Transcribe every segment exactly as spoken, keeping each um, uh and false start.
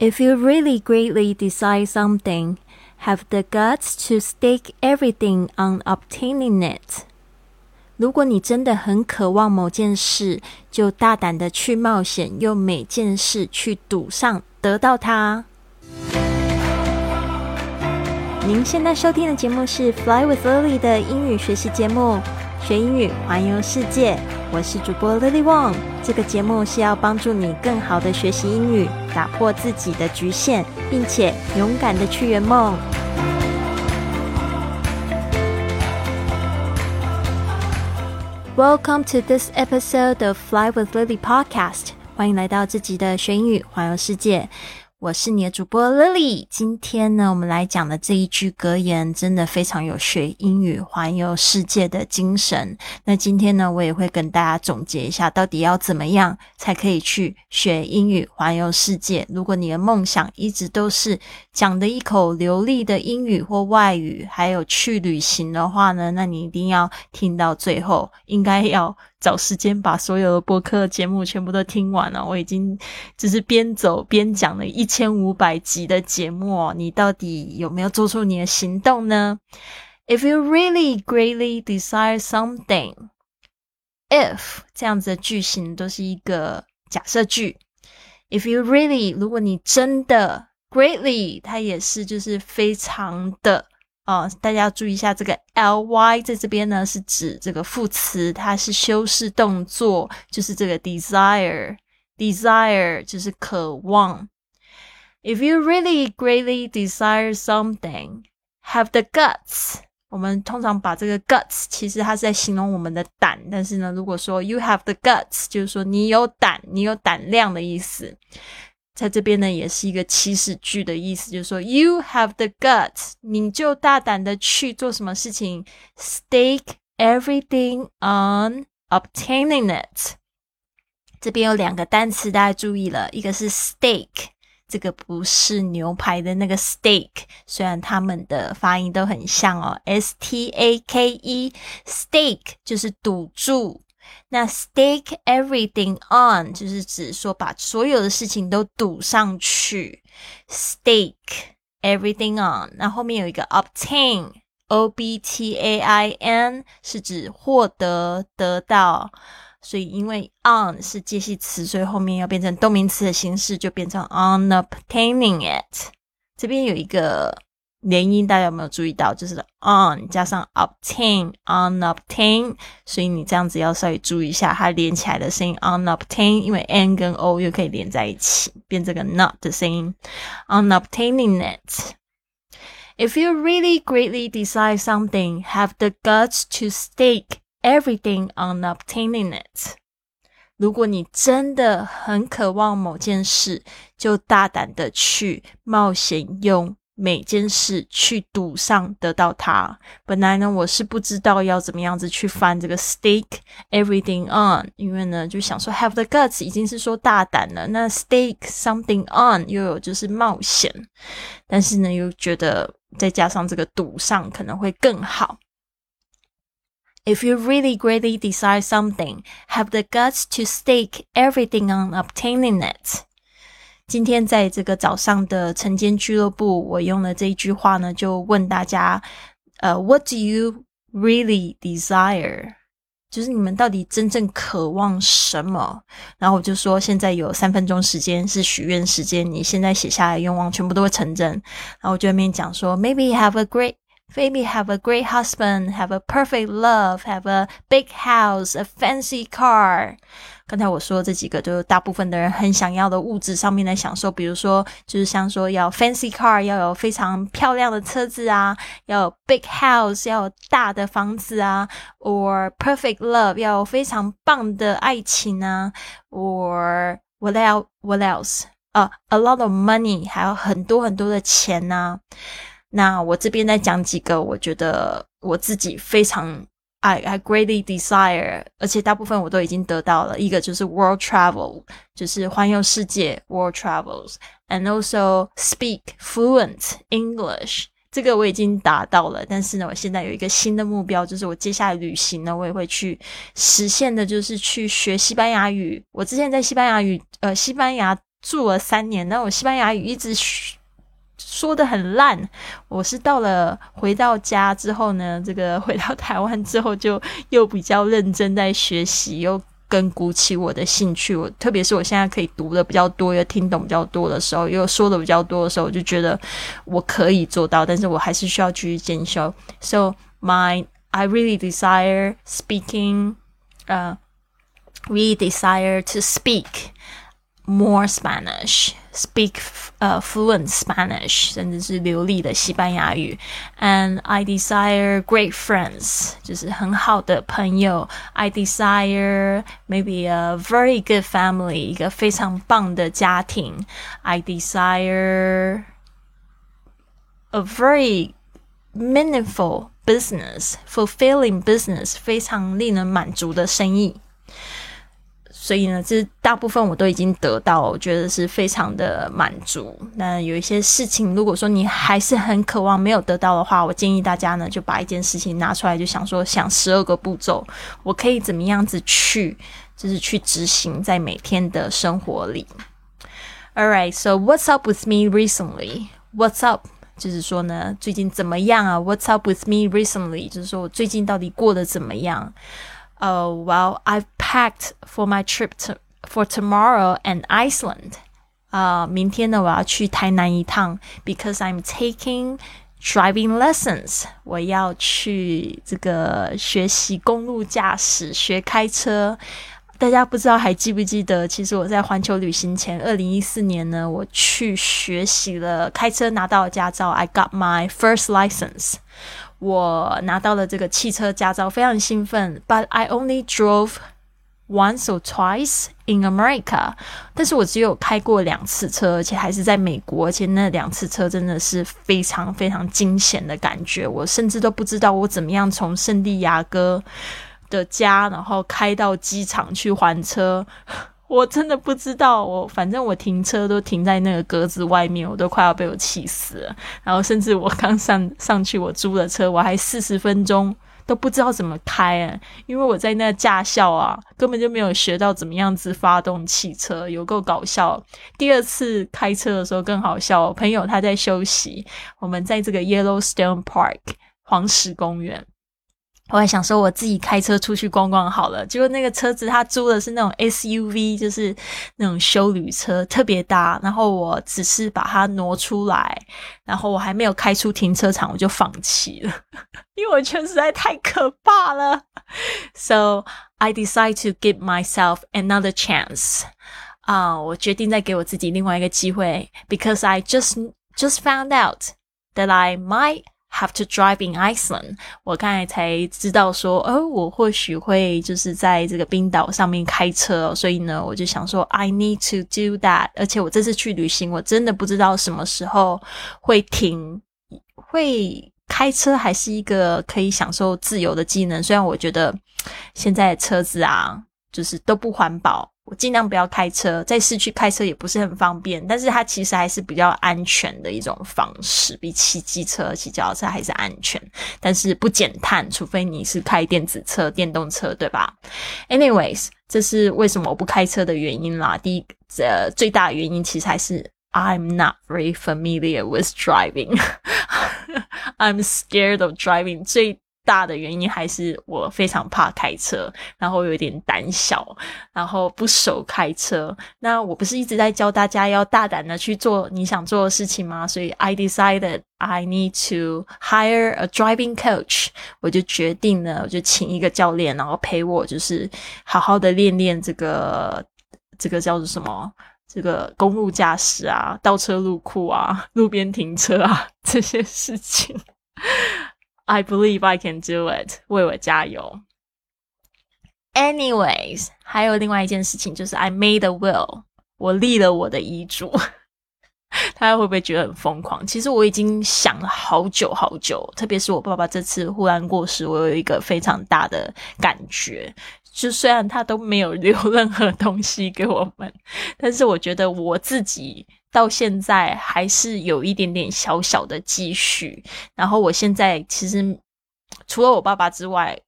If you really greatly desire something, have the guts to stake everything on obtaining it. 如果你真的很渴望某件事，就大胆的去冒险，用每件事去赌上得到它。您现在收听的节目是 Fly with Lily 的英语学习节目，学英语环游世界。我是主播 Lily Wong。这个节目是要帮助你更好的学习英语，打破自己的局限，并且勇敢的去圆梦。Welcome to this episode of Fly with Lily podcast. 欢迎来到这集的学英语环游世界。我是你的主播 Lily。今天呢，我们来讲的这一句格言真的非常有学英语环游世界的精神。那今天呢，我也会跟大家总结一下，到底要怎么样才可以去学英语环游世界。如果你的梦想一直都是讲的一口流利的英语或外语，还有去旅行的话呢，那你一定要听到最后，应该要找时间把所有的播客节目全部都听完了。我已经就是边走边讲了一千五百集的节目，你到底有没有做出你的行动呢？ If you really greatly desire something, if 这样子的句型都是一个假设句。 If you really 如果你真的 greatly 它也是就是非常的哦，大家要注意一下，这个 ly 在这边呢是指这个副词，它是修饰动作，就是这个 desire desire 就是渴望。 If you really greatly desire something, have the guts. 我们通常把这个 guts 其实它是在形容我们的胆，但是呢如果说 you have the guts 就是说你有胆，你有胆量的意思。在这边呢也是一个祈使句的意思，就是说 You have the guts， 你就大胆的去做什么事情。 Stake everything on obtaining it。 这边有两个单词大家注意了，一个是 stake， 这个不是牛排的那个 steak， 虽然他们的发音都很像哦。 S T A K E stake 就是赌注，那 stake everything on 就是指说把所有的事情都赌上去。 stake everything on， 那后面有一个 obtain， O B T A I N 是指获得，得到，所以因为 on 是介系词，所以后面要变成动名词的形式，就变成 on obtaining it。 这边有一个连音，大家有没有注意到，就是 on 加上 obtain， on obtain， 所以你这样子要稍微注意一下它连起来的声音。 on obtain 因为 n 跟 o 又可以连在一起变这个 not 的声音。 on obtaining it。 If you really greatly desire something, have the guts to stake everything on obtaining it。 如果你真的很渴望某件事，就大胆的去冒险，用每件事去赌上得到它。本来呢我是不知道要怎么样子去翻这个 stake everything on， 因为呢就想说 have the guts 已经是说大胆了，那 stake something on 又有就是冒险，但是呢又觉得再加上这个赌上可能会更好。 If you really greatly desire something, have the guts to stake everything on obtaining it。今天在这个早上的晨间俱乐部，我用了这一句话呢，就问大家，呃 what do you really desire？ 就是你们到底真正渴望什么？然后我就说，现在有三分钟时间是许愿时间，你现在写下来愿望全部都会成真。然后我就在那边讲说 ，maybe have a great。Maybe have a great husband, have a perfect love, have a big house, a fancy car。 刚才我说这几个就是大部分的人很想要的物质上面来享受，比如说就是像说要 fancy car， 要有非常漂亮的车子啊，要有 big house， 要有大的房子啊， or perfect love， 要有非常棒的爱情啊， or what else, what else? Uh, a lot of money， 还有很多很多的钱啊。那我这边再讲几个我觉得我自己非常 I, I greatly desire， 而且大部分我都已经得到了。一个就是 world travel， 就是环游世界 world travels， and also speak fluent English， 这个我已经达到了。但是呢我现在有一个新的目标，就是我接下来旅行呢我也会去实现的，就是去学西班牙语。我之前在西班牙语呃西班牙住了三年，那我西班牙语一直说得很烂，我是到了回到家之后呢，这个回到台湾之后就又比较认真在学习，又更鼓起我的兴趣。我特别是我现在可以读的比较多，又听懂比较多的时候，又说的比较多的时候，我就觉得我可以做到，但是我还是需要继续进修。 So my I really desire speaking uh, really desire to speak more Spanish, speak uh, fluent Spanish, 甚至是流利的西班牙语。 And I desire great friends, 就是很好的朋友。 I desire maybe a very good family, 一个非常棒的家庭。 I desire a very meaningful business, fulfilling business, 非常令人满足的生意。所以呢，这大部分我都已经得到，我觉得是非常的满足。那有一些事情，如果说你还是很渴望没有得到的话，我建议大家呢，就把一件事情拿出来，就想说想十二个步骤，我可以怎么样子去，就是去执行在每天的生活里。 Alright, so what's up with me recently? What's up?就是说呢，最近怎么样啊 ？What's up with me recently？ 就是说我最近到底过得怎么样？呃、uh, ，Well, I've packed for my trip to, for tomorrow in Iceland. 啊、uh, ，明天呢，我要去台南一趟 ，because I'm taking driving lessons. 我要去这个学习公路驾驶，学开车。大家不知道还记不记得，其实我在环球旅行前二零一四年呢，我去学习了开车，拿到了驾照。 I got my first license. 我拿到了这个汽车驾照，非常兴奋。 But I only drove once or twice in America. 但是我只有开过两次车，而且还是在美国，而且那两次车真的是非常非常惊险的感觉。我甚至都不知道我怎么样从圣地亚哥的家，然后开到机场去还车，我真的不知道。我反正我停车都停在那个格子外面，我都快要被我气死了。然后甚至我刚上上去我租的车，我还四十分钟都不知道怎么开、啊、因为我在那驾校啊，根本就没有学到怎么样子发动汽车，有够搞笑。第二次开车的时候更好笑，我朋友他在休息，我们在这个 Yellowstone Park 黄石公园，我还想说我自己开车出去逛逛好了，结果那个车子他租的是那种 S U V， 就是那种休旅车，特别大。然后我只是把它挪出来，然后我还没有开出停车场，我就放弃了，因为我觉得实在太可怕了。 So I decide to give myself another chance. 啊、uh, 我决定再给我自己另外一个机会。 Because I just, just found out that I might have to drive in Iceland. 我刚才才知道说，哦，我或许会就是在这个冰岛上面开车，所以呢，我就想说 I need to do that. 而且我这次去旅行，我真的不知道什么时候会停，会开车还是一个可以享受自由的技能。虽然我觉得现在的车子啊，就是都不环保，我尽量不要开车，在市区开车也不是很方便，但是它其实还是比较安全的一种方式，比骑机车、骑脚踏车还是安全，但是不减碳，除非你是开电子车、电动车，对吧？ Anyways, 这是为什么我不开车的原因啦。第一，呃，最大的原因其实还是 I'm not very familiar with driving. I'm scared of driving. 最大的原因还是我非常怕开车，然后有点胆小，然后不熟开车。那我不是一直在教大家要大胆的去做你想做的事情吗？所以 I decided I need to hire a driving coach. 我就决定了，我就请一个教练，然后陪我就是好好的练练这个这个叫做什么，这个公路驾驶啊，倒车入库啊，路边停车啊，这些事情。I believe I can do it. 为我加油。 Anyways, 还有另外一件事情，就是 I made a will. 我立了我的遗嘱。大家会不会觉得很疯狂？其实我已经想了好久好久，特别是我爸爸这次忽然过世，我有一个非常大的感觉，就虽然他都没有留任何东西给我们，但是我觉得我自己到现在还是有一点点小小的积蓄。然后我现在其实除了我爸爸之外，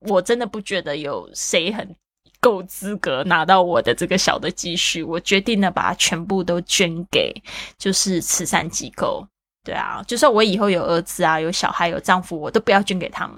我真的不觉得有谁很够资格拿到我的这个小的积蓄，我决定呢把它全部都捐给就是慈善机构。对啊，就算我以后有儿子啊有小孩有丈夫，我都不要捐给他们，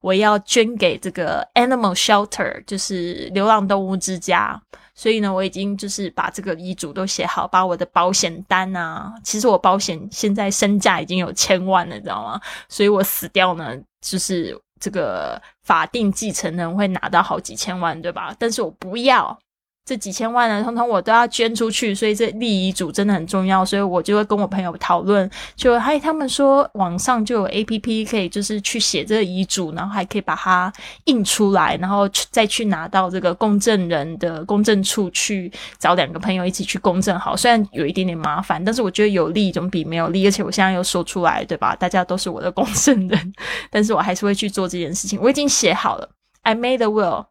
我要捐给这个 animal shelter， 就是流浪动物之家。所以呢我已经就是把这个遗嘱都写好，把我的保险单啊，其实我保险现在身价已经有千万了，知道吗？所以我死掉呢就是这个法定继承人会拿到好几千万，对吧？但是我不要这几千万呢，通通我都要捐出去，所以这立遗嘱真的很重要。所以我就会跟我朋友讨论，就还他们说网上就有 A P P 可以就是去写这个遗嘱，然后还可以把它印出来，然后再去拿到这个公证人的公证处去找两个朋友一起去公证好。虽然有一点点麻烦，但是我觉得有利总比没有利，而且我现在又说出来，对吧？大家都是我的公证人，但是我还是会去做这件事情。我已经写好了 I made a will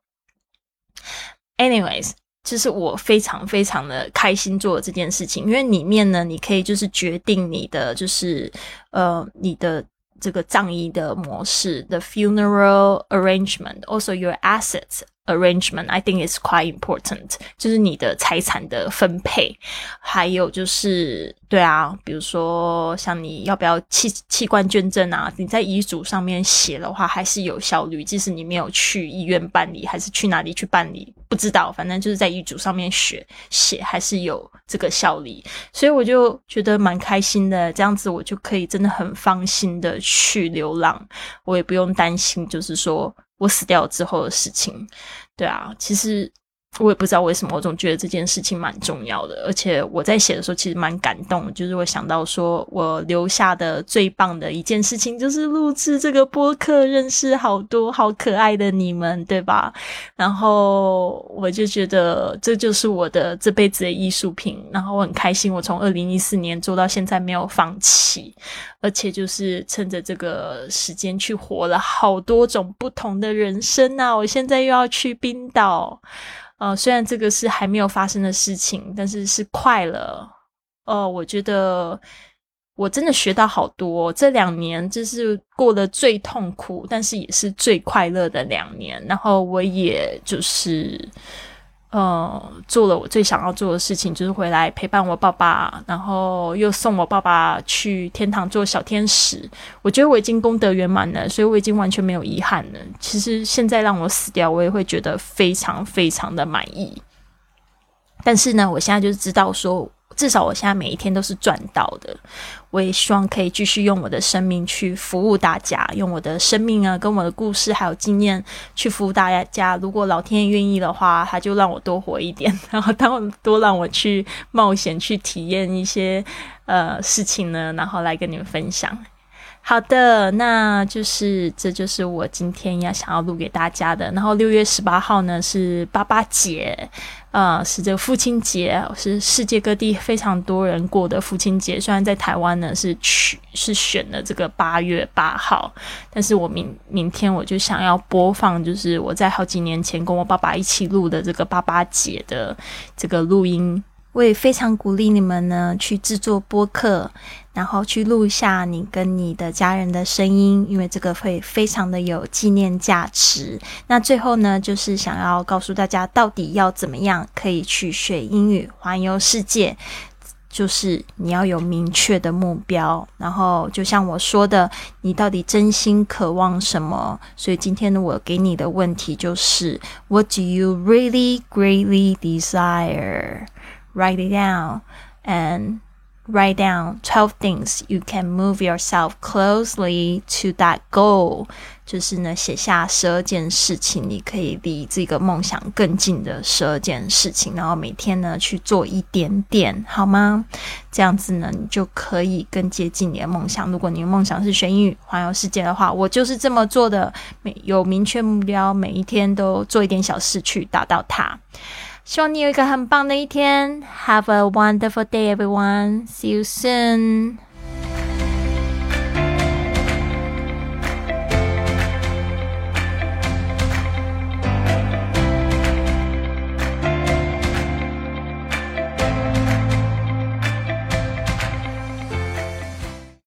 anyways，就是我非常非常的开心做这件事情，因为里面呢你可以就是决定你的就是呃你的这个葬仪的模式 the funeral arrangement, also your assets arrangement, I think is quite important, 就是你的财产的分配，还有就是对啊，比如说像你要不要器器官捐赠啊，你在遗嘱上面写的话还是有效率，即使你没有去医院办理还是去哪里去办理不知道，反正就是在遗嘱上面写写还是有这个效力。所以我就觉得蛮开心的，这样子我就可以真的很放心的去流浪，我也不用担心就是说我死掉之后的事情。对啊，其实我也不知道为什么，我总觉得这件事情蛮重要的，而且我在写的时候其实蛮感动的，就是我想到说我留下的最棒的一件事情就是录制这个播客，认识好多好可爱的你们，对吧？然后我就觉得这就是我的这辈子的艺术品，然后我很开心我从二零一四年做到现在没有放弃，而且就是趁着这个时间去活了好多种不同的人生啊。我现在又要去冰岛，呃，虽然这个是还没有发生的事情，但是是快了。呃，我觉得我真的学到好多，这两年就是过得最痛苦，但是也是最快乐的两年。然后我也就是呃，做了我最想要做的事情，就是回来陪伴我爸爸，然后又送我爸爸去天堂做小天使。我觉得我已经功德圆满了，所以我已经完全没有遗憾了。其实现在让我死掉，我也会觉得非常非常的满意。但是呢，我现在就是知道说，至少我现在每一天都是赚到的，我也希望可以继续用我的生命去服务大家，用我的生命啊跟我的故事还有经验去服务大家。如果老天爷愿意的话，他就让我多活一点，然后多让我去冒险去体验一些呃事情呢，然后来跟你们分享。好的，那就是这就是我今天要想要录给大家的。然后六月十八号呢是八八节，呃，是这个父亲节，是世界各地非常多人过的父亲节。虽然在台湾呢是去是选了这个八月八号，但是我明明天我就想要播放，就是我在好几年前跟我爸爸一起录的这个八八节的这个录音。我也非常鼓励你们呢去制作播客，然后去录一下你跟你的家人的声音，因为这个会非常的有纪念价值。那最后呢就是想要告诉大家到底要怎么样可以去学英语环游世界，就是你要有明确的目标，然后就像我说的，你到底真心渴望什么？所以今天我给你的问题就是 What do you really greatly desire?Write it down and write down twelve things you can move yourself closely to that goal. 就是呢，写下十二件事情，你可以离这个梦想更近的十二件事情，然后每天呢去做一点点，好吗？这样子呢，你就可以更接近你的梦想。如果你的梦想是学英语环游世界的话，我就是这么做的，有明确目标，每一天都做一点小事去达到它。希望你有一个很棒的一天。Have a wonderful day, everyone. See you soon.